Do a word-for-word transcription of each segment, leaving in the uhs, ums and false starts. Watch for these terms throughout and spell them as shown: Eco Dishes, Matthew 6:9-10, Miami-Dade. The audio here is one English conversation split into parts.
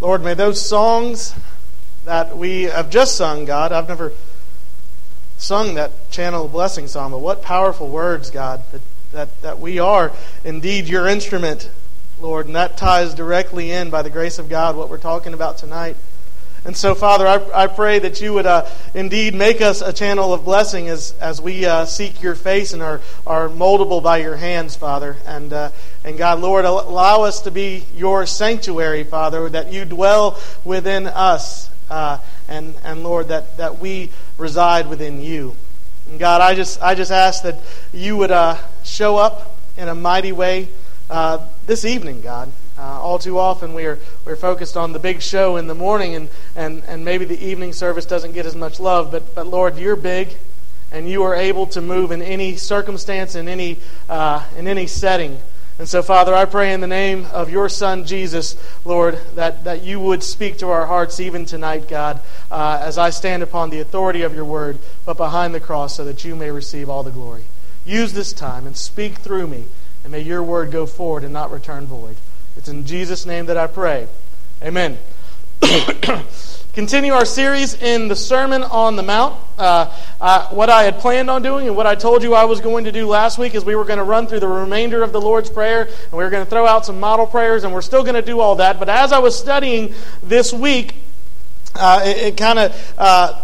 Lord, may those songs that we have just sung, God, I've never sung that Channel of Blessing song, but what powerful words, God, that, that, that we are indeed your instrument, Lord, and that ties directly in, by the grace of God, what we're talking about tonight. And so, Father, I, I pray that you would uh, indeed make us a channel of blessing as as we uh, seek your face and are, are moldable by your hands, Father. And, uh, and God, Lord, allow us to be your sanctuary, Father, that you dwell within us. Uh, and, and Lord, that, that we reside within you. And God, I just I just ask that you would uh, show up in a mighty way uh, this evening, God. Uh, all too often we are we're focused on the big show in the morning, and, and, and maybe the evening service doesn't get as much love. But but Lord, you're big, and you are able to move in any circumstance, in any uh, in any setting. And so, Father, I pray in the name of your Son, Jesus, Lord, that, that you would speak to our hearts even tonight, God, uh, as I stand upon the authority of your word, but behind the cross, so that you may receive all the glory. Use this time and speak through me, and may your word go forward and not return void. It's in Jesus' name that I pray. Amen. Continue our series in the Sermon on the Mount. Uh, uh, what I had planned on doing and what I told you I was going to do last week is we were going to run through the remainder of the Lord's Prayer, and we were going to throw out some model prayers, and we're still going to do all that. But as I was studying this week, uh, it, it kind of... Uh,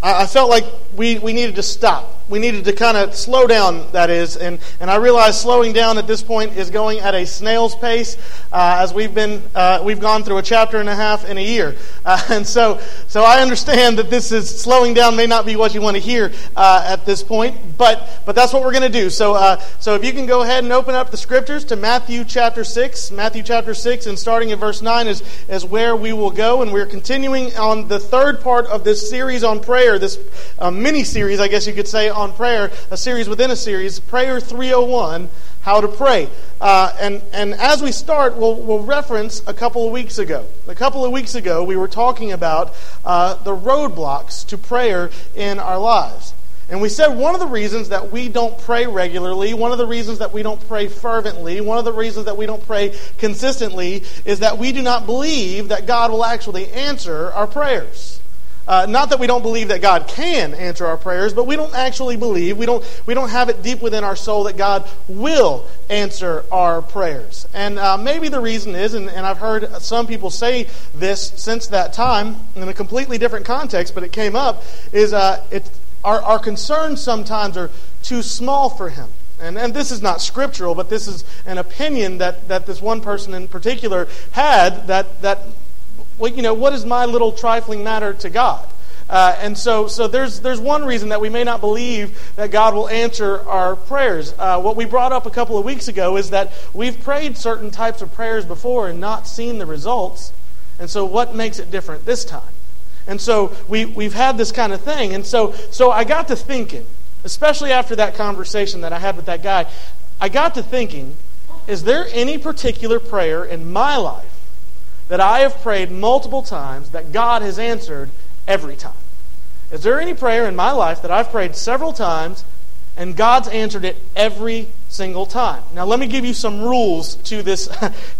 I felt like we, we needed to stop. We needed to kind of slow down, that is. And, and I realized slowing down at this point is going at a snail's pace, uh, as we've been uh, we've gone through a chapter and a half in a year. Uh, and so so I understand that this is slowing down may not be what you want to hear uh, at this point, but but that's what we're going to do. So uh, so if you can go ahead and open up the scriptures to Matthew chapter six. Matthew chapter six, and starting at verse nine is, is where we will go. And we're continuing on the third part of this series on prayer. This uh, mini-series, I guess you could say, on prayer, a series within a series, Prayer three oh one, How to Pray. Uh, and, and as we start, we'll, we'll reference a couple of weeks ago. A couple of weeks ago, we were talking about uh, the roadblocks to prayer in our lives. And we said one of the reasons that we don't pray regularly, one of the reasons that we don't pray fervently, one of the reasons that we don't pray consistently is that we do not believe that God will actually answer our prayers. Uh, not that we don't believe that God can answer our prayers, but we don't actually believe, we don't we don't have it deep within our soul that God will answer our prayers. And uh, maybe the reason is, and, and I've heard some people say this since that time, in a completely different context, but it came up, is uh, it, our, our concerns sometimes are too small for Him. And and this is not scriptural, but this is an opinion that, that this one person in particular had that... that Well, you know, what is my little trifling matter to God? Uh, and so, so there's there's one reason that we may not believe that God will answer our prayers. Uh, what we brought up a couple of weeks ago is that we've prayed certain types of prayers before and not seen the results. And so, what makes it different this time? And so, we we've had this kind of thing. And so, so I got to thinking, especially after that conversation that I had with that guy, I got to thinking: is there any particular prayer in my life that I have prayed multiple times that God has answered every time? Is there any prayer in my life that I've prayed several times and God's answered it every single time? Now let me give you some rules to this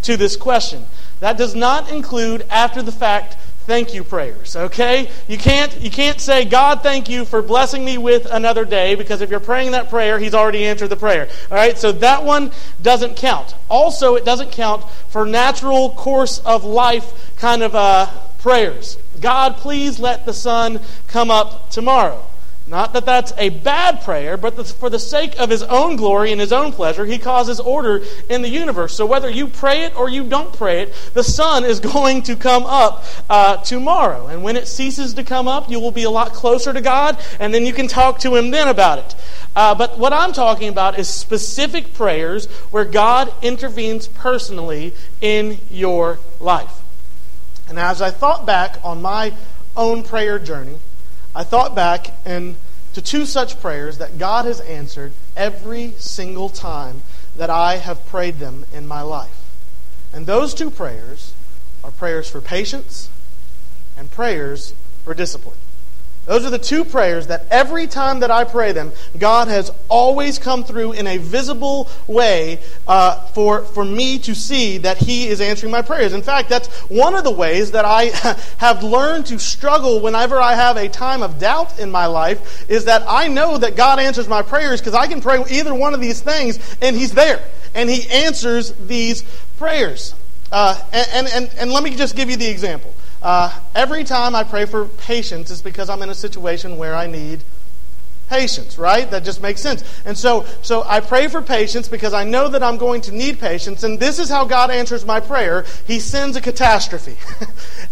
to this question. That does not include after the fact thank you prayers, okay? You can't you can't say, God, thank you for blessing me with another day, because if you're praying that prayer, He's already answered the prayer. All right, so that one doesn't count. Also, it doesn't count for natural course of life kind of uh, prayers. God, please let the sun come up tomorrow. Not that that's a bad prayer, but for the sake of His own glory and His own pleasure, He causes order in the universe. So whether you pray it or you don't pray it, the sun is going to come up uh, tomorrow. And when it ceases to come up, you will be a lot closer to God, and then you can talk to Him then about it. Uh, but what I'm talking about is specific prayers where God intervenes personally in your life. And as I thought back on my own prayer journey, I thought back and to two such prayers that God has answered every single time that I have prayed them in my life. And those two prayers are prayers for patience and prayers for discipline. Those are the two prayers that every time that I pray them, God has always come through in a visible way uh, for, for me to see that He is answering my prayers. In fact, that's one of the ways that I have learned to struggle whenever I have a time of doubt in my life, is that I know that God answers my prayers because I can pray either one of these things and He's there. And He answers these prayers. Uh, and, and, and let me just give you the example. Uh, every time I pray for patience, it's because I'm in a situation where I need patience, right? That just makes sense. And so, so I pray for patience because I know that I'm going to need patience, and this is how God answers my prayer. He sends a catastrophe.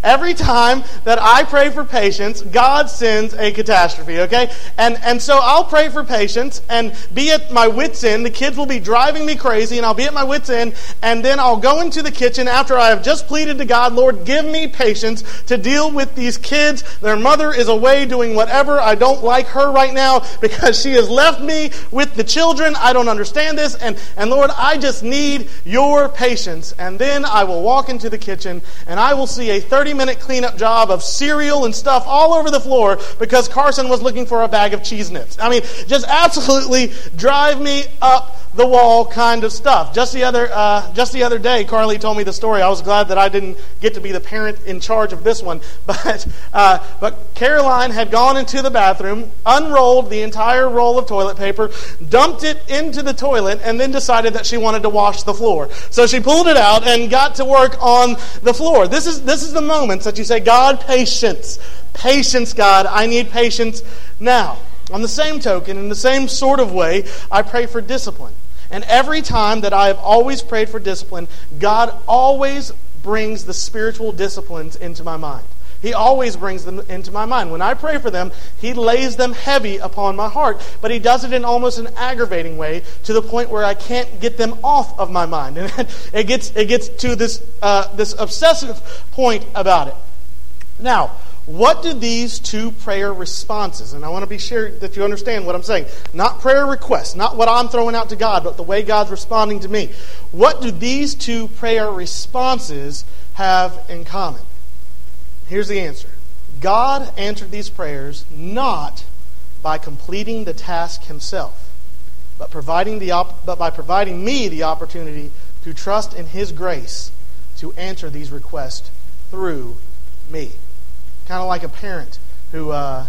Every time that I pray for patience, God sends a catastrophe, okay? And and so I'll pray for patience and be at my wit's end. The kids will be driving me crazy, and I'll be at my wit's end, and then I'll go into the kitchen after I have just pleaded to God, Lord, give me patience to deal with these kids. Their mother is away doing whatever. I don't like her right now because she has left me with the children. I don't understand this. And, and Lord, I just need your patience. And then I will walk into the kitchen and I will see a thirty-minute cleanup job of cereal and stuff all over the floor because Carson was looking for a bag of cheese nips. I mean, just absolutely drive me up the wall kind of stuff. Just the other uh, just the other day, Carly told me the story. I was glad that I didn't get to be the parent in charge of this one. But, uh, but Caroline had gone into the bathroom, unrolled the entire roll of toilet paper, dumped it into the toilet, and then decided that she wanted to wash the floor. So she pulled it out and got to work on the floor. This is, this is the moments that you say, God, patience. Patience, God. I need patience now. On the same token, in the same sort of way, I pray for discipline. And every time that I have always prayed for discipline, God always brings the spiritual disciplines into my mind. He always brings them into my mind. When I pray for them, He lays them heavy upon my heart, but He does it in almost an aggravating way to the point where I can't get them off of my mind. And it gets it gets to this uh, this obsessive point about it. Now, what do these two prayer responses, and I want to be sure that you understand what I'm saying, not prayer requests, not what I'm throwing out to God, but the way God's responding to me. What do these two prayer responses have in common? Here's the answer. God answered these prayers not by completing the task Himself, but providing the op- but by providing me the opportunity to trust in His grace to answer these requests through me. Kind of like a parent who uh,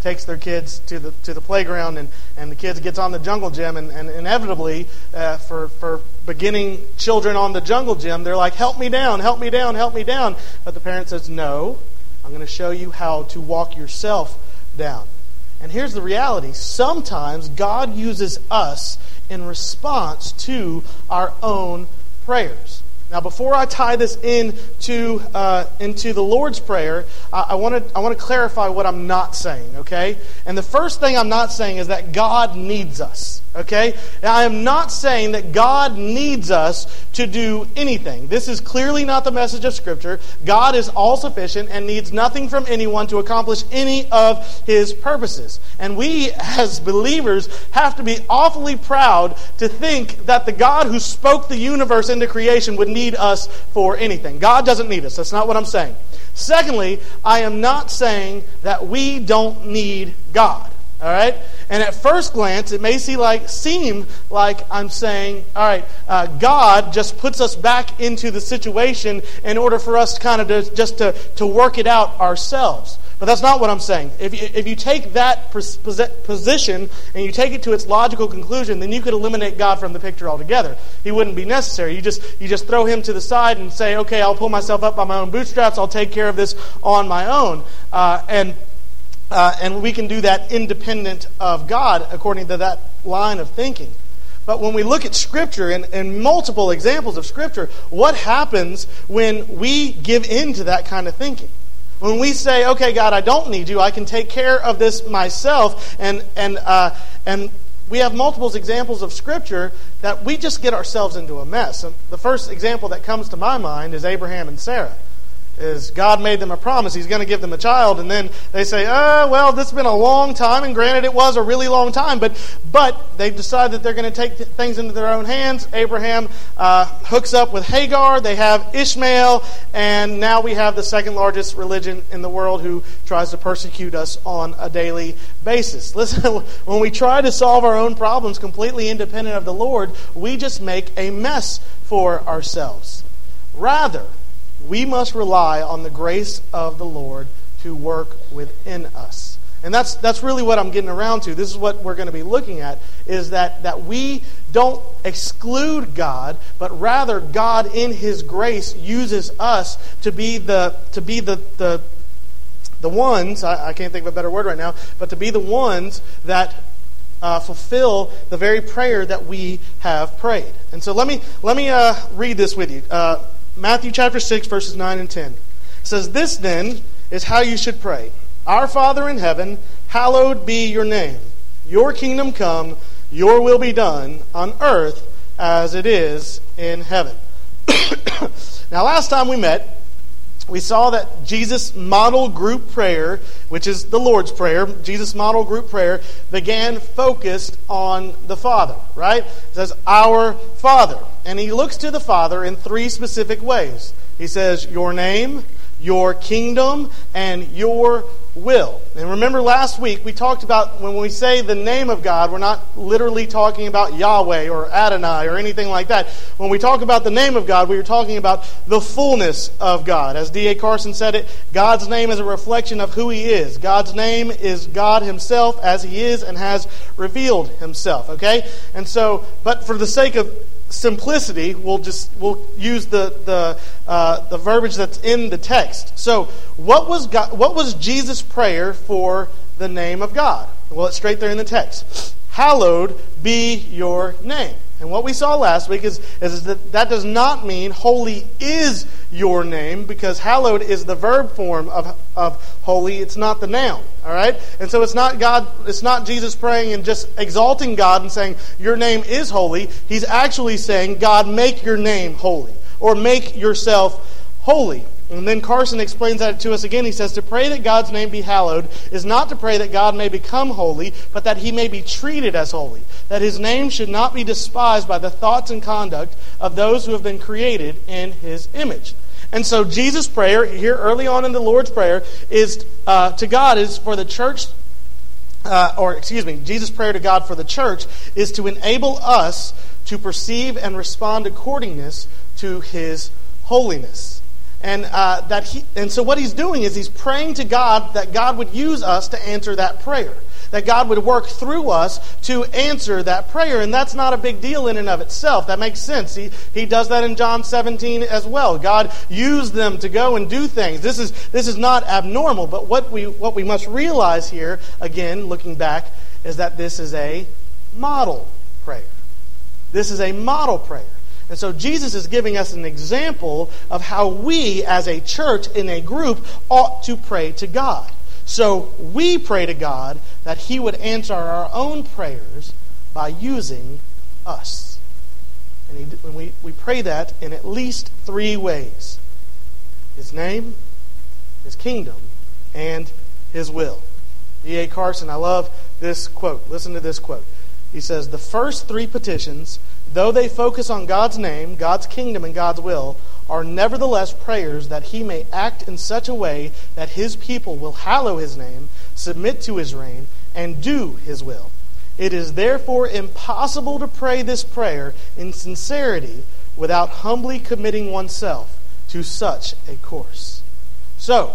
takes their kids to the to the playground, and, and the kids gets on the jungle gym, and, and inevitably uh, for for beginning children on the jungle gym, they're like, help me down, help me down, help me down. But the parent says, no, I'm going to show you how to walk yourself down. And here's the reality. Sometimes God uses us in response to our own prayers. Now, before I tie this in to, uh, into the Lord's Prayer, I want to I want to clarify what I'm not saying, okay? And the first thing I'm not saying is that God needs us, okay? Now, I am not saying that God needs us to do anything. This is clearly not the message of Scripture. God is all-sufficient and needs nothing from anyone to accomplish any of His purposes. And we, as believers, have to be awfully proud to think that the God who spoke the universe into creation would need need us for anything. God doesn't need us. That's not what I'm saying. Secondly, I am not saying that we don't need God. All right? And at first glance, it may seem like, seem like I'm saying, all right, uh, God just puts us back into the situation in order for us kind of to, just to, to work it out ourselves. But that's not what I'm saying. If you, if you take that pos- position and you take it to its logical conclusion, then you could eliminate God from the picture altogether. He wouldn't be necessary. You just you just throw Him to the side and say, okay, I'll pull myself up by my own bootstraps. I'll take care of this on my own. Uh, and uh, and we can do that independent of God, according to that line of thinking. But when we look at Scripture and, and multiple examples of Scripture, what happens when we give in to that kind of thinking? When we say, okay, God, I don't need you. I can take care of this myself. And and uh, and we have multiple examples of Scripture that we just get ourselves into a mess. And the first example that comes to my mind is Abraham and Sarah. is God made them a promise. He's going to give them a child. And then they say, oh, well, this has been a long time. And granted, it was a really long time. But but they decide that they're going to take things into their own hands. Abraham uh, hooks up with Hagar. They have Ishmael. And now we have the second largest religion in the world who tries to persecute us on a daily basis. Listen, when we try to solve our own problems completely independent of the Lord, we just make a mess for ourselves. Rather, we must rely on the grace of the Lord to work within us. And that's that's really what I'm getting around to. This is what we're going to be looking at, is that, that we don't exclude God, but rather God in His grace uses us to be the to be the the, the ones, I, I can't think of a better word right now, but to be the ones that Uh, fulfill the very prayer that we have prayed. And so let me let me uh, read this with you. Uh, Matthew chapter six, verses nine and ten. It says, "This then is how you should pray. Our Father in heaven, hallowed be your name. Your kingdom come, your will be done on earth as it is in heaven." Now, last time we met, we saw that Jesus' model group prayer, which is the Lord's Prayer, Jesus' model group prayer began focused on the Father, right? It says, "Our Father." And he looks to the Father in three specific ways. He says, "Your name, your kingdom, and your will." And remember last week, we talked about when we say the name of God, we're not literally talking about Yahweh or Adonai or anything like that. When we talk about the name of God, we are talking about the fullness of God. As D A Carson said it, God's name is a reflection of who He is. God's name is God Himself as He is and has revealed Himself. Okay? And so, but for the sake of simplicity, we'll just we'll use the the uh, the verbiage that's in the text. So, what was God, what was Jesus' prayer for the name of God? Well, it's straight there in the text. "Hallowed be your name." And what we saw last week is is that that does not mean "holy is your name," because hallowed is the verb form of of holy. It's not the noun. All right? And so it's not God, it's not Jesus praying and just exalting God and saying, "Your name is holy." He's actually saying, "God, make your name holy," or "make yourself holy." And then Carson explains that to us again. He says, "To pray that God's name be hallowed is not to pray that God may become holy, but that He may be treated as holy, that His name should not be despised by the thoughts and conduct of those who have been created in His image." And so Jesus' prayer here early on in the Lord's Prayer is uh, to God is for the church, uh, or excuse me, Jesus' prayer to God for the church is to enable us to perceive and respond accordingness to His holiness. And uh, that he, and so what he's doing is he's praying to God that God would use us to answer that prayer, that God would work through us to answer that prayer. And that's not a big deal in and of itself. That makes sense. He he does that in John seventeen as well. God used them to go and do things. This is this is not abnormal. But what we what we must realize here, again, looking back, is that this is a model prayer. This is a model prayer. And so Jesus is giving us an example of how we, as a church in a group, ought to pray to God. So we pray to God that He would answer our own prayers by using us. And, he, and we, we pray that in at least three ways: His name, His kingdom, and His will. D A Carson, I love this quote. Listen to this quote. He says, "The first three petitions, though they focus on God's name, God's kingdom, and God's will, are nevertheless prayers that He may act in such a way that His people will hallow His name, submit to His reign, and do His will. It is therefore impossible to pray this prayer in sincerity without humbly committing oneself to such a course." So,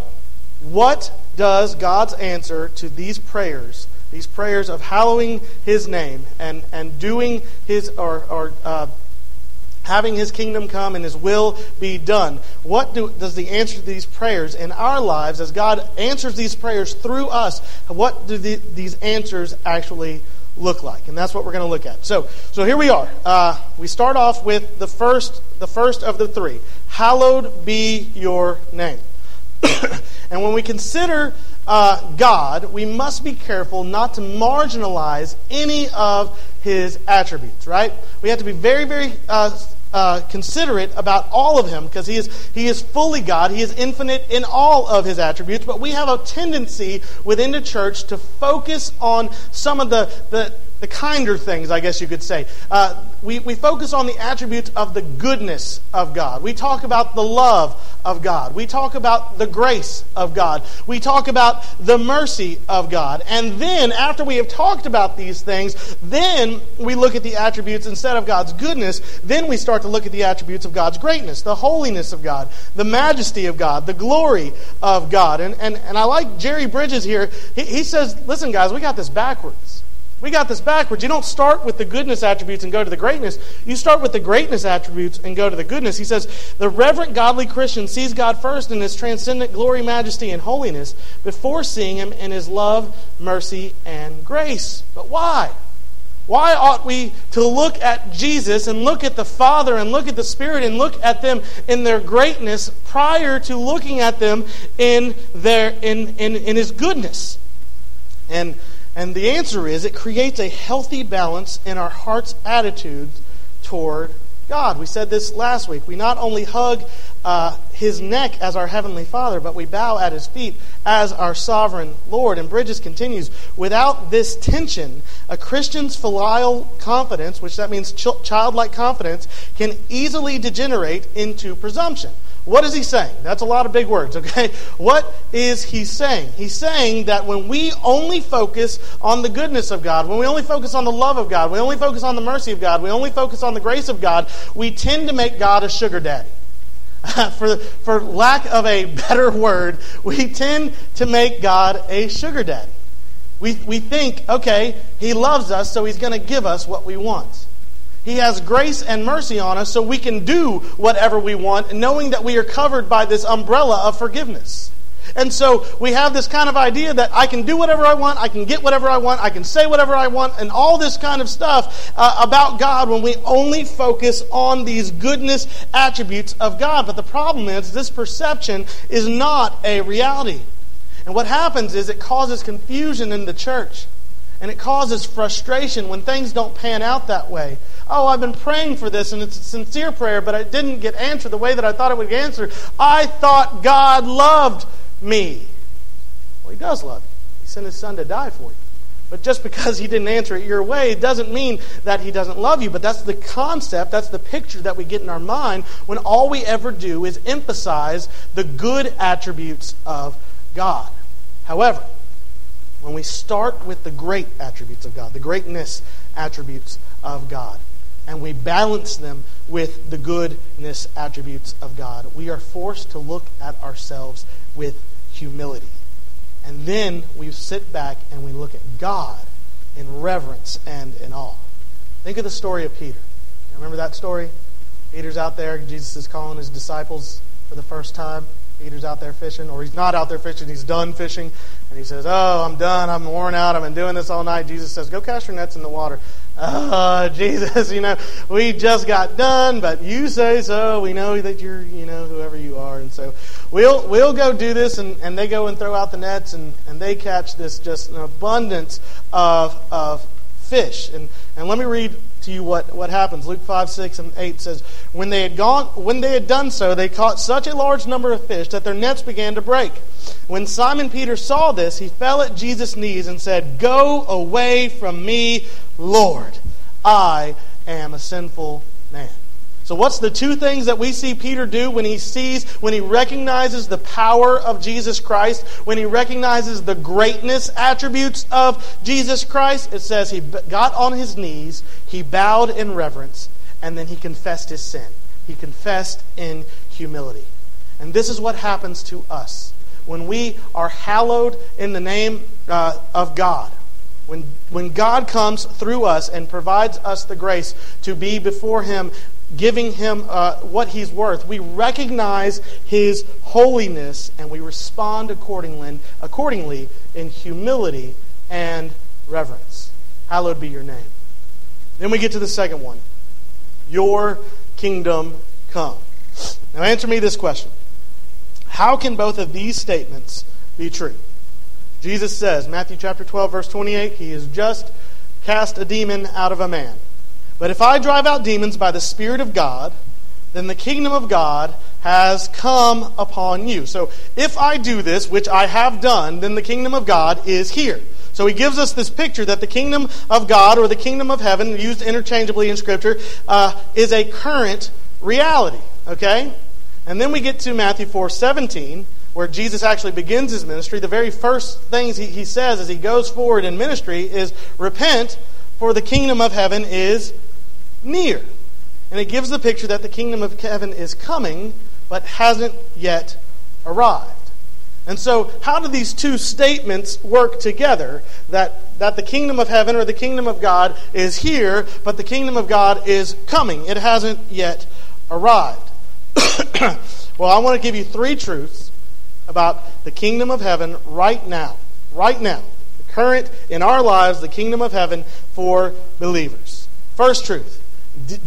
what does God's answer to these prayers These prayers of hallowing His name and, and doing His or, or uh, having His kingdom come and His will be done? What do, does the answer to these prayers in our lives, as God answers these prayers through us, what do the, these answers actually look like? And that's what we're going to look at. So, so here we are. Uh, we start off with the first, the first of the three: "Hallowed be your name." And when we consider Uh, God, we must be careful not to marginalize any of His attributes, right? We have to be very, very uh, uh, considerate about all of him, because he is he is fully God. He is infinite in all of his attributes. But we have a tendency within the church to focus on some of the the, the kinder things, I guess you could say. Uh, we, we focus on the attributes of the goodness of God. We talk about the love of God. We talk about the grace of God. We talk about the mercy of God. And then, after we have talked about these things, then we look at the attributes instead of God's goodness. Then we start to look at the attributes of God's greatness, the holiness of God, the majesty of God, the glory of God. And and, and I like Jerry Bridges here. He, he says, listen guys, we got this backwards. We got this backwards. You don't start with the goodness attributes and go to the greatness. You start with the greatness attributes and go to the goodness. He says, the reverent, godly Christian sees God first in his transcendent glory, majesty, and holiness before seeing him in his love, mercy, and grace. But why? Why ought we to look at Jesus and look at the Father and look at the Spirit and look at them in their greatness prior to looking at them in their in, in, in his goodness? And And the answer is, it creates a healthy balance in our heart's attitudes toward God. We said this last week. We not only hug uh, his neck as our Heavenly Father, but we bow at his feet as our sovereign Lord. And Bridges continues, without this tension, a Christian's filial confidence, which that means ch- childlike confidence, can easily degenerate into presumption. What is he saying? That's a lot of big words, okay? What is he saying? He's saying that when we only focus on the goodness of God, when we only focus on the love of God, we only focus on the mercy of God, we only focus on the grace of God, we tend to make God a sugar daddy. for, for lack of a better word, we tend to make God a sugar daddy. We, we think, okay, he loves us, so he's going to give us what we want. He has grace and mercy on us so we can do whatever we want, knowing that we are covered by this umbrella of forgiveness. And so we have this kind of idea that I can do whatever I want, I can get whatever I want, I can say whatever I want, and all this kind of stuff uh, about God when we only focus on these goodness attributes of God. But the problem is, this perception is not a reality. And what happens is it causes confusion in the church. And it causes frustration when things don't pan out that way. Oh, I've been praying for this, and it's a sincere prayer, but it didn't get answered the way that I thought it would get answered. I thought God loved me. Well, he does love you. He sent his son to die for you. But just because he didn't answer it your way, it doesn't mean that he doesn't love you. But that's the concept, that's the picture that we get in our mind when all we ever do is emphasize the good attributes of God. However, when we start with the great attributes of God, the greatness attributes of God, and we balance them with the goodness attributes of God, we are forced to look at ourselves with humility. And then we sit back and we look at God in reverence and in awe. Think of the story of Peter. Remember that story? Peter's out there, Jesus is calling his disciples for the first time. Peter's out there fishing, or he's not out there fishing, he's done fishing. And he says, oh, I'm done, I'm worn out, I've been doing this all night. Jesus says, go cast your nets in the water. Oh, Jesus, you know, we just got done, but you say so. We know that you're, you know, whoever you are. And so we'll we'll go do this. And, and they go and throw out the nets, and, and they catch this just an abundance of of fish. And and let me read to you what, what happens. Luke five, six, and eight says, When they had gone, when they had done so, they caught such a large number of fish that their nets began to break. When Simon Peter saw this, he fell at Jesus' knees and said, Go away from me, Lord. I am a sinful man. So what's the two things that we see Peter do when he sees, when he recognizes the power of Jesus Christ, when he recognizes the greatness attributes of Jesus Christ? It says he got on his knees, he bowed in reverence, and then he confessed his sin. He confessed in humility. And this is what happens to us when we are hallowed in the name uh, of God. When, when God comes through us and provides us the grace to be before him, giving him uh, what he's worth, we recognize his holiness and we respond accordingly, accordingly in humility and reverence. Hallowed be your name. Then we get to the second one. Your kingdom come. Now answer me this question. How can both of these statements be true? Jesus says, Matthew chapter twelve, verse twenty-eight, he has just cast a demon out of a man. But if I drive out demons by the Spirit of God, then the kingdom of God has come upon you. So if I do this, which I have done, then the kingdom of God is here. So he gives us this picture that the kingdom of God, or the kingdom of heaven, used interchangeably in Scripture, uh, is a current reality. Okay? And then we get to Matthew four seventeen, where Jesus actually begins his ministry. The very first things he, he says as he goes forward in ministry is, repent, for the kingdom of heaven is near. And it gives the picture that the kingdom of heaven is coming, but hasn't yet arrived. And so, how do these two statements work together? That, that the kingdom of heaven, or the kingdom of God, is here, but the kingdom of God is coming. It hasn't yet arrived. Well, I want to give you three truths about the kingdom of heaven right now. Right now. The current in our lives, the kingdom of heaven for believers. First truth.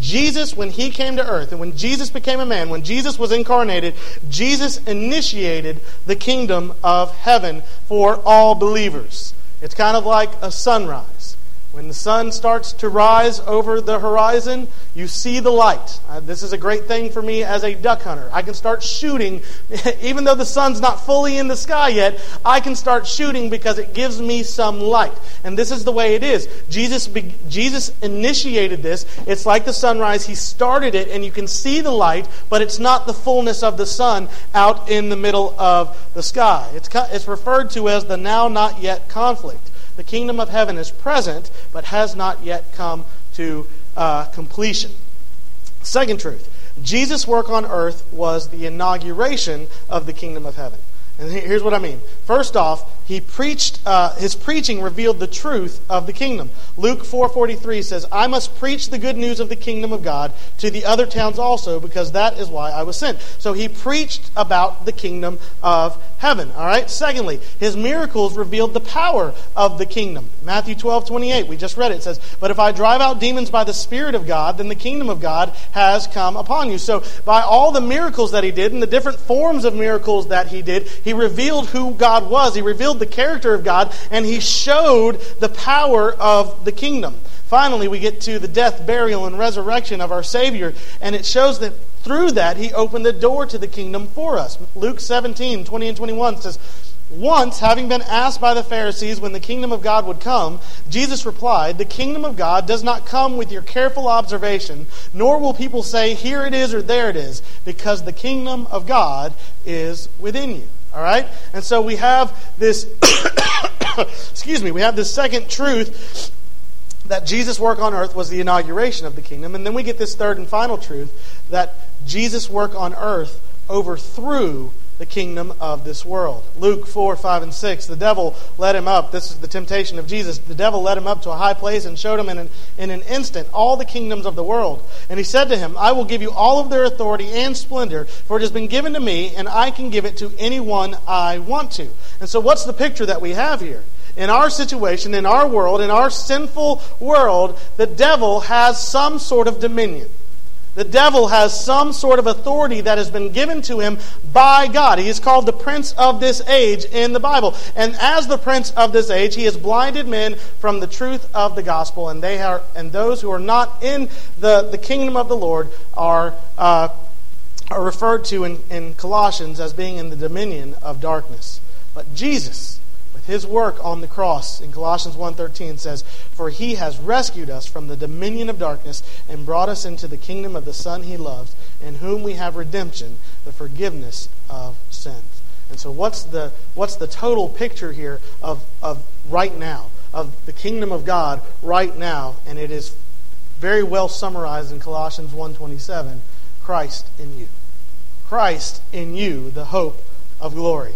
Jesus, when he came to earth, and when Jesus became a man, when Jesus was incarnated, Jesus initiated the kingdom of heaven for all believers. It's kind of like a sunrise. When the sun starts to rise over the horizon, you see the light. Uh, this is a great thing for me as a duck hunter. I can start shooting, even though the sun's not fully in the sky yet, I can start shooting because it gives me some light. And this is the way it is. Jesus be- Jesus initiated this. It's like the sunrise. He started it, and you can see the light, but it's not the fullness of the sun out in the middle of the sky. It's co- it's referred to as the now not yet conflict. The kingdom of heaven is present, but has not yet come to uh, completion. Second truth, Jesus' work on earth was the inauguration of the kingdom of heaven. And here's what I mean. First off, he preached. Uh, his preaching revealed the truth of the kingdom. Luke four forty-three says, "I must preach the good news of the kingdom of God to the other towns also, because that is why I was sent." So he preached about the kingdom of heaven. All right. Secondly, his miracles revealed the power of the kingdom. Matthew twelve twenty-eight, we just read it, it says, "But if I drive out demons by the Spirit of God, then the kingdom of God has come upon you." So by all the miracles that he did and the different forms of miracles that he did, he revealed who God was. He revealed the character of God, and he showed the power of the kingdom. Finally, we get to the death, burial, and resurrection of our Savior, and it shows that through that, he opened the door to the kingdom for us. Luke seventeen, twenty and twenty-one says, "Once, having been asked by the Pharisees when the kingdom of God would come, Jesus replied, 'The kingdom of God does not come with your careful observation, nor will people say, here it is or there it is, because the kingdom of God is within you.'" All right? And so we have this, excuse me, we have this second truth, that Jesus' work on earth was the inauguration of the kingdom. And then we get this third and final truth, that Jesus' work on earth overthrew the kingdom of this world. Luke four, five, and six, the devil led him up. This is the temptation of Jesus. The devil led him up to a high place and showed him in an, in an instant all the kingdoms of the world. And he said to him, "I will give you all of their authority and splendor, for it has been given to me, and I can give it to anyone I want to." And so what's the picture that we have here? In our situation, in our world, in our sinful world, the devil has some sort of dominion. The devil has some sort of authority that has been given to him by God. He is called the prince of this age in the Bible. And as the prince of this age, he has blinded men from the truth of the gospel. And they are, and those who are not in the, the kingdom of the Lord are, uh, are referred to in, in Colossians as being in the dominion of darkness. But Jesus, with his work on the cross in Colossians one thirteen says, "For he has rescued us from the dominion of darkness and brought us into the kingdom of the Son he loves, in whom we have redemption, the forgiveness of sins." And so what's the what's the total picture here of, of right now, of the kingdom of God right now? And it is very well summarized in Colossians one twenty-seven, Christ in you. Christ in you, the hope of glory.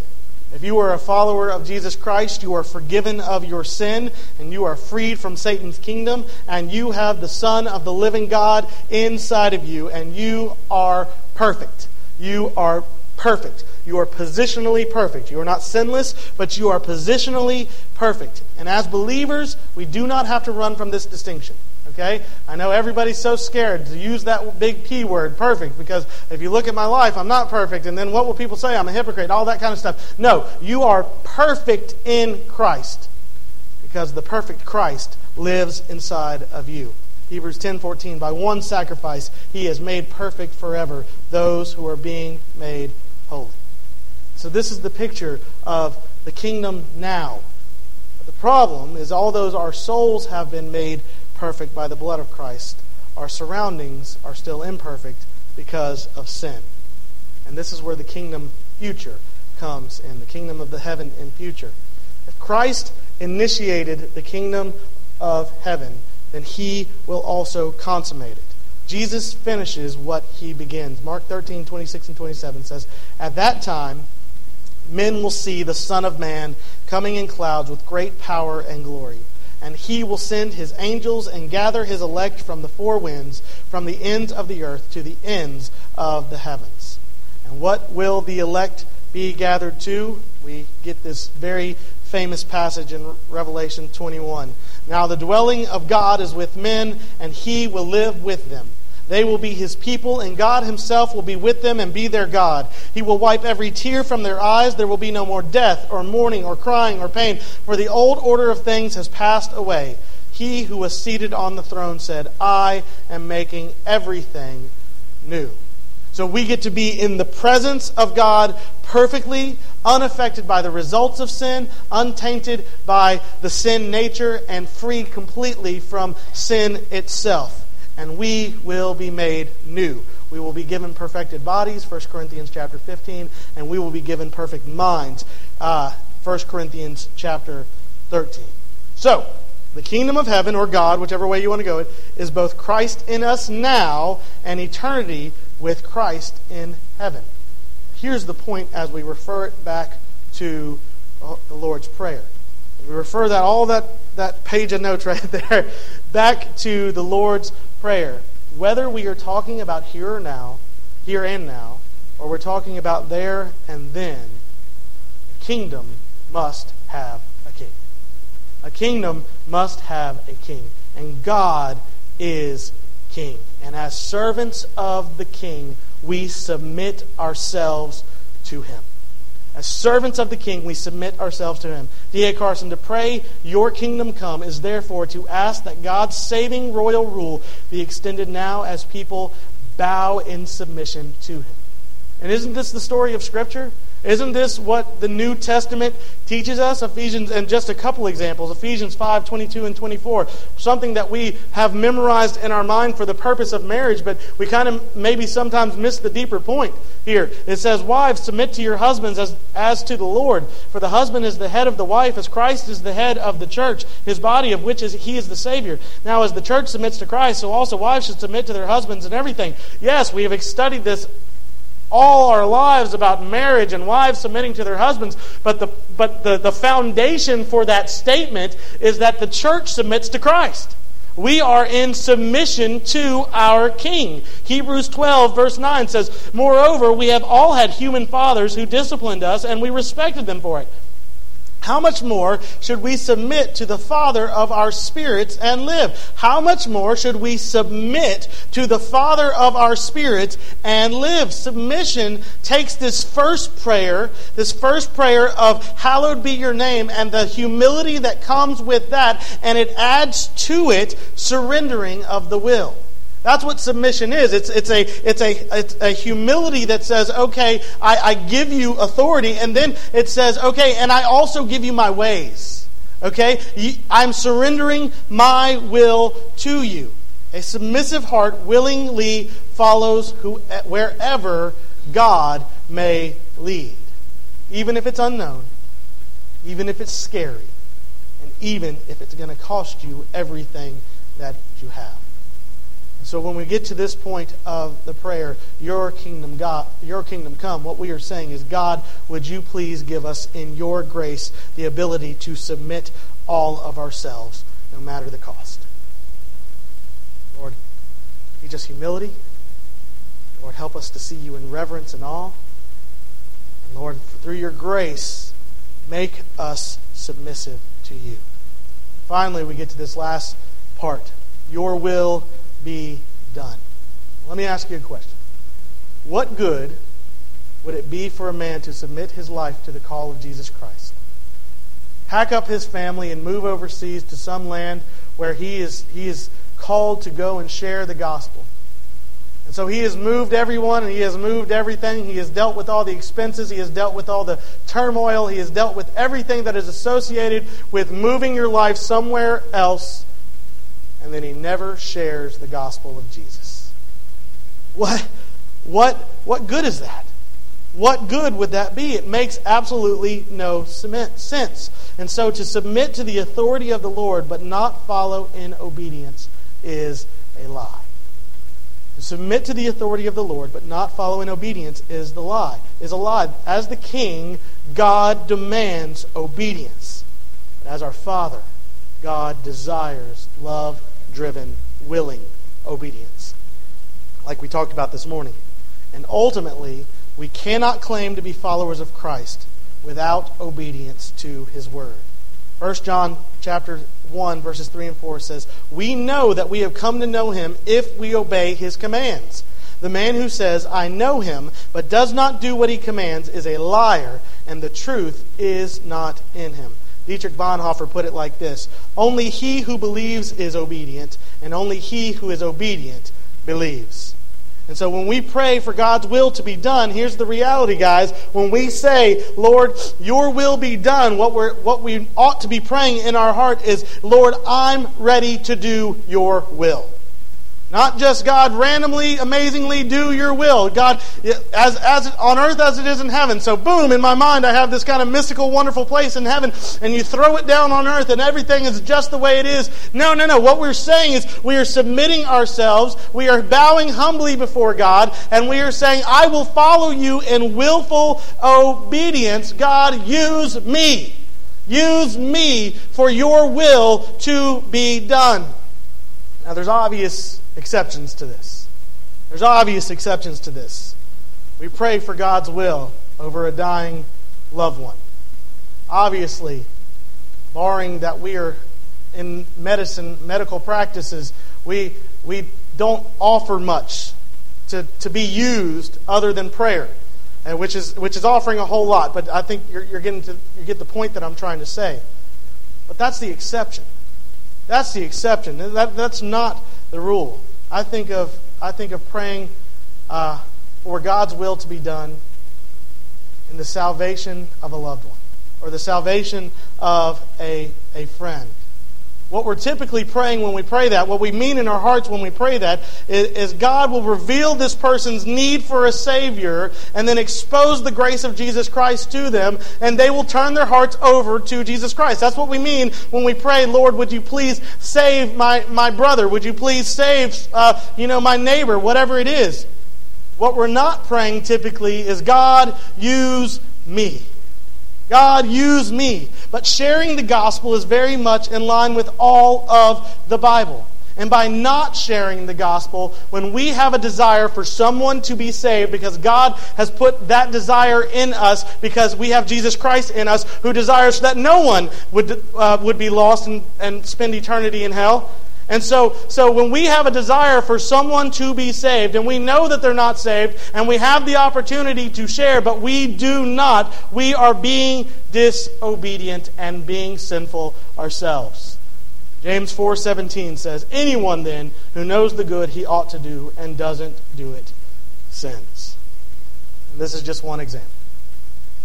If you are a follower of Jesus Christ, you are forgiven of your sin, and you are freed from Satan's kingdom, and you have the Son of the living God inside of you, and you are perfect. You are perfect. You are positionally perfect. You are not sinless, but you are positionally perfect. And as believers, we do not have to run from this distinction. Okay? I know everybody's so scared to use that big P word, perfect, because if you look at my life, I'm not perfect, and then what will people say? I'm a hypocrite, all that kind of stuff. No, you are perfect in Christ, because the perfect Christ lives inside of you. Hebrews ten fourteen, by one sacrifice he has made perfect forever those who are being made holy. So this is the picture of the kingdom now. But the problem is, although our souls have been made perfect by the blood of Christ, our surroundings are still imperfect because of sin. And this is where the kingdom future comes in, the kingdom of the heaven in future. If Christ initiated the kingdom of heaven, then he will also consummate it. Jesus finishes what he begins. Mark thirteen, twenty-six and twenty-seven says, "At that time, men will see the Son of Man coming in clouds with great power and glory. And he will send his angels and gather his elect from the four winds, from the ends of the earth to the ends of the heavens." And what will the elect be gathered to? We get this very famous passage in Revelation twenty-one. "Now the dwelling of God is with men, and he will live with them. They will be his people, and God himself will be with them and be their God. He will wipe every tear from their eyes. There will be no more death or mourning or crying or pain, for the old order of things has passed away." He who was seated on the throne said, "I am making everything new." So we get to be in the presence of God perfectly, unaffected by the results of sin, untainted by the sin nature, and free completely from sin itself. And we will be made new. We will be given perfected bodies, First Corinthians chapter fifteen, and we will be given perfect minds, uh, First Corinthians chapter thirteen. So, the kingdom of heaven, or God, whichever way you want to go, it is both Christ in us now and eternity with Christ in heaven. Here's the point as we refer it back to the Lord's Prayer. We refer that all that, that page of notes right there back to the Lord's Prayer. Whether we are talking about here or now, here and now, or we're talking about there and then, the kingdom must have a king. A kingdom must have a king. And God is king. And as servants of the king, we submit ourselves to him. As servants of the king, we submit ourselves to him. D A Carson, to pray, "Your kingdom come," is therefore to ask that God's saving royal rule be extended now as people bow in submission to him. And isn't this the story of Scripture? Isn't this what the New Testament teaches us? Ephesians, and just a couple examples, Ephesians five, twenty-two and twenty-four, something that we have memorized in our mind for the purpose of marriage, but we kind of maybe sometimes miss the deeper point here. It says, "Wives, submit to your husbands as, as to the Lord, for the husband is the head of the wife, as Christ is the head of the church, his body of which is he is the Savior. Now as the church submits to Christ, so also wives should submit to their husbands in everything." Yes, we have studied this all our lives about marriage and wives submitting to their husbands, but the but the, the foundation for that statement is that the church submits to Christ. We are in submission to our King. Hebrews twelve, verse nine says, "Moreover, we have all had human fathers who disciplined us, and we respected them for it. How much more should we submit to the Father of our spirits and live?" How much more should we submit to the Father of our spirits and live? Submission takes this first prayer, this first prayer of "Hallowed be your name," and the humility that comes with that, and it adds to it surrendering of the will. That's what submission is. It's it's a it's a it's a humility that says, "Okay, I, I give you authority," and then it says, "Okay, and I also give you my ways." Okay, I'm surrendering my will to you. A submissive heart willingly follows who, wherever God may lead, even if it's unknown, even if it's scary, and even if it's going to cost you everything that you have. So when we get to this point of the prayer, "Your kingdom, God, your kingdom come," what we are saying is, God, would you please give us in your grace the ability to submit all of ourselves, no matter the cost. Lord, teach us humility. Lord, help us to see you in reverence and awe. And Lord, through your grace, make us submissive to you. Finally, we get to this last part. Your will be done. Let me ask you a question. What good would it be for a man to submit his life to the call of Jesus Christ? Pack up his family and move overseas to some land where he is he is called to go and share the gospel. And so He has moved everyone, and He has moved everything. He has dealt with all the expenses. He has dealt with all the turmoil. He has dealt with everything that is associated with moving your life somewhere else. And then He never shares the gospel of Jesus. What, what, what good is that? What good would that be? It makes absolutely no sense. And so to submit to the authority of the Lord but not follow in obedience is a lie. To submit to the authority of the Lord but not follow in obedience is the lie. Is a lie. As the King, God demands obedience. But as our Father, God desires love-driven, willing obedience. Like we talked about this morning. And ultimately, we cannot claim to be followers of Christ without obedience to His Word. First John chapter one, verses three and four says, "We know that we have come to know Him if we obey His commands. The man who says, 'I know Him,' but does not do what He commands is a liar, and the truth is not in him." Dietrich Bonhoeffer put it like this, "Only he who believes is obedient, and only he who is obedient believes." And so when we pray for God's will to be done, here's the reality, guys. When we say, "Lord, your will be done," what we're, what we ought to be praying in our heart is, "Lord, I'm ready to do your will." Not just, "God, randomly, amazingly, do your will. God, as as on earth as it is in heaven." So boom, in my mind I have this kind of mystical, wonderful place in heaven, and you throw it down on earth and everything is just the way it is. No, no, no. What we're saying is we are submitting ourselves, we are bowing humbly before God, and we are saying, "I will follow you in willful obedience. God, use me. Use me for your will to be done." Now there's obvious exceptions to this. There's obvious exceptions to this. We pray for God's will over a dying loved one. Obviously, barring that we are in medicine, medical practices, we we don't offer much to, to be used other than prayer, and which is which is offering a whole lot. But I think you're, you're getting to you get the point that I'm trying to say. But that's the exception. That's the exception. That that's not the rule. I think of I think of praying uh, for God's will to be done in the salvation of a loved one, or the salvation of a a friend. What we're typically praying when we pray that, what we mean in our hearts when we pray that, is, is God will reveal this person's need for a Savior and then expose the grace of Jesus Christ to them, and they will turn their hearts over to Jesus Christ. That's what we mean when we pray, "Lord, would you please save my, my brother? Would you please save uh, you know, my neighbor?" Whatever it is. What we're not praying typically is, "God, use me. God, use me." But sharing the gospel is very much in line with all of the Bible. And by not sharing the gospel, when we have a desire for someone to be saved, because God has put that desire in us, because we have Jesus Christ in us, who desires that no one would uh, would be lost and, and spend eternity in hell. And so, so when we have a desire for someone to be saved, and we know that they're not saved, and we have the opportunity to share, but we do not, we are being disobedient and being sinful ourselves. James four seventeen says, "Anyone then who knows the good he ought to do and doesn't do it sins." And this is just one example.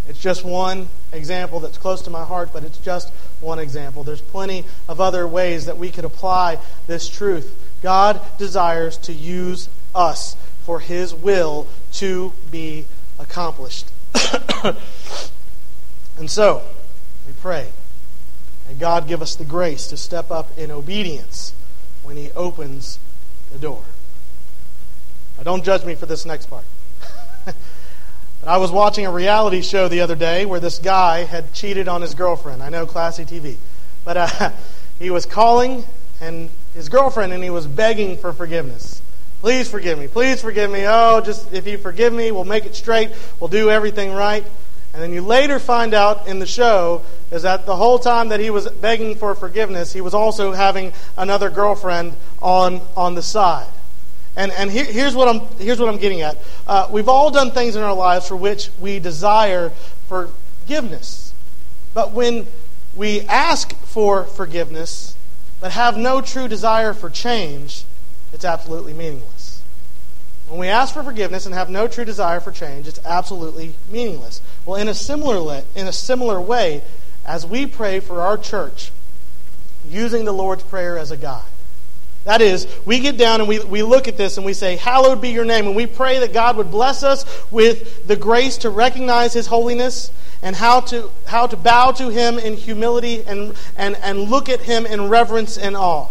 It's just one example that's close to my heart, but it's just one example. There's plenty of other ways that we could apply this truth. God desires to use us for His will to be accomplished. And so, we pray, may God give us the grace to step up in obedience when He opens the door. Now, don't judge me for this next part. But I was watching a reality show the other day where this guy had cheated on his girlfriend. I know, classy T V. But uh, he was calling and his girlfriend, and he was begging for forgiveness. "Please forgive me. Please forgive me. Oh, just if you forgive me, we'll make it straight. We'll do everything right." And then you later find out in the show is that the whole time that he was begging for forgiveness, he was also having another girlfriend on on the side. And and here, here's what I'm here's what I'm getting at. Uh, we've all done things in our lives for which we desire forgiveness, but when we ask for forgiveness, but have no true desire for change, it's absolutely meaningless. When we ask for forgiveness and have no true desire for change, it's absolutely meaningless. Well, in a similar in a similar way, as we pray for our church, using the Lord's Prayer as a guide. That is, we get down and we, we look at this and we say, hallowed be your name. And we pray that God would bless us with the grace to recognize his holiness and how to how to bow to him in humility and, and, and look at him in reverence and awe.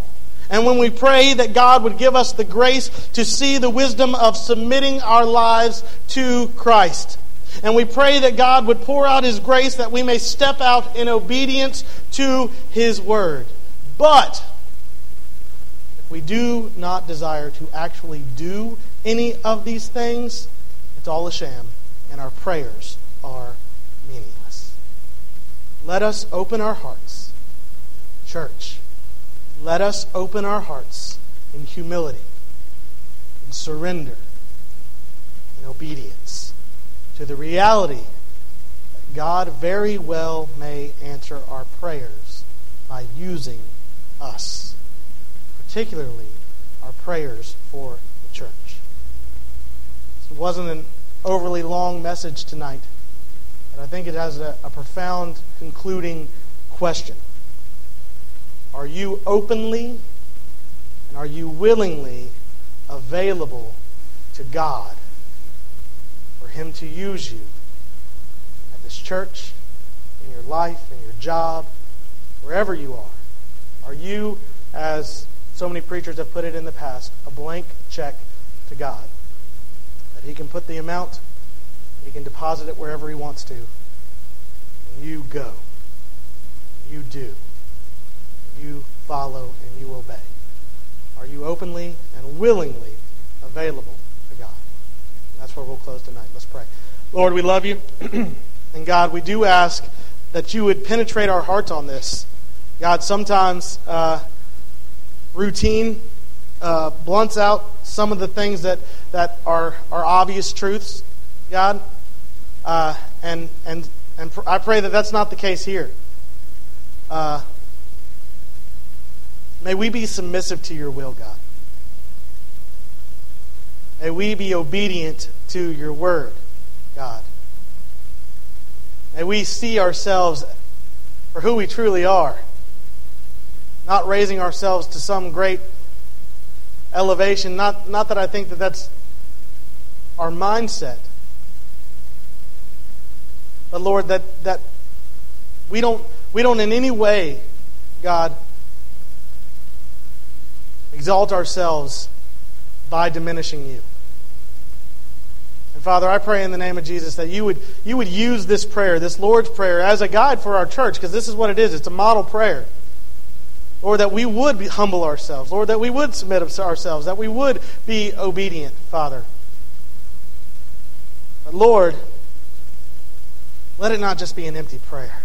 And when we pray that God would give us the grace to see the wisdom of submitting our lives to Christ. And we pray that God would pour out his grace that we may step out in obedience to his word. But we do not desire to actually do any of these things, it's all a sham, and our prayers are meaningless. Let us open our hearts, church. Let us open our hearts in humility, in surrender, in obedience to the reality that God very well may answer our prayers by using us. Particularly our prayers for the church. This wasn't an overly long message tonight, but I think it has a, a profound concluding question. Are you openly and are you willingly available to God for Him to use you at this church, in your life, in your job, wherever you are? Are you, as so many preachers have put it in the past, a blank check to God, that He can put the amount, He can deposit it wherever He wants to, and you go, you do, you follow, and you obey? Are you openly and willingly available to God? And that's where we'll close tonight. Let's pray. Lord, we love you, and God, we do ask that you would penetrate our hearts on this. God, sometimes Uh, routine uh, blunts out some of the things that, that are, are obvious truths, God. Uh, and and and pr- I pray that that's not the case here. Uh, may we be submissive to your will, God. May we be obedient to your word, God. May we see ourselves for who we truly are, not raising ourselves to some great elevation. Not, not that I think that that's our mindset. But Lord, that, that we don't we don't in any way, God, exalt ourselves by diminishing you. And Father, I pray in the name of Jesus that you would you would use this prayer, this Lord's Prayer, as a guide for our church, because this is what it is. It's a model prayer. Lord, that we would be humble ourselves. Lord, that we would submit ourselves. That we would be obedient, Father. But Lord, let it not just be an empty prayer.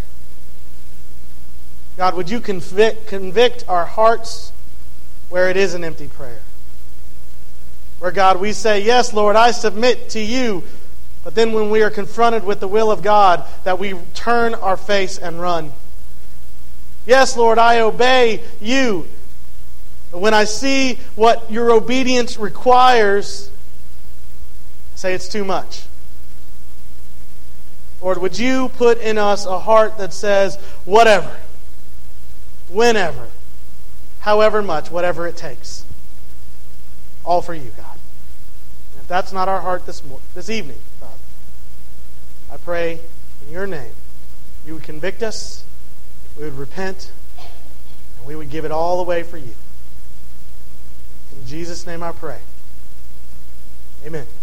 God, would you convict, convict our hearts where it is an empty prayer? Where, God, we say, yes, Lord, I submit to you. But then when we are confronted with the will of God, that we turn our face and run. Yes, Lord, I obey you. But when I see what your obedience requires, I say it's too much. Lord, would you put in us a heart that says, whatever, whenever, however much, whatever it takes. All for you, God. And if that's not our heart this morning, this evening, Father, I pray in your name you would convict us, we would repent, and we would give it all away for you. In Jesus' name I pray. Amen.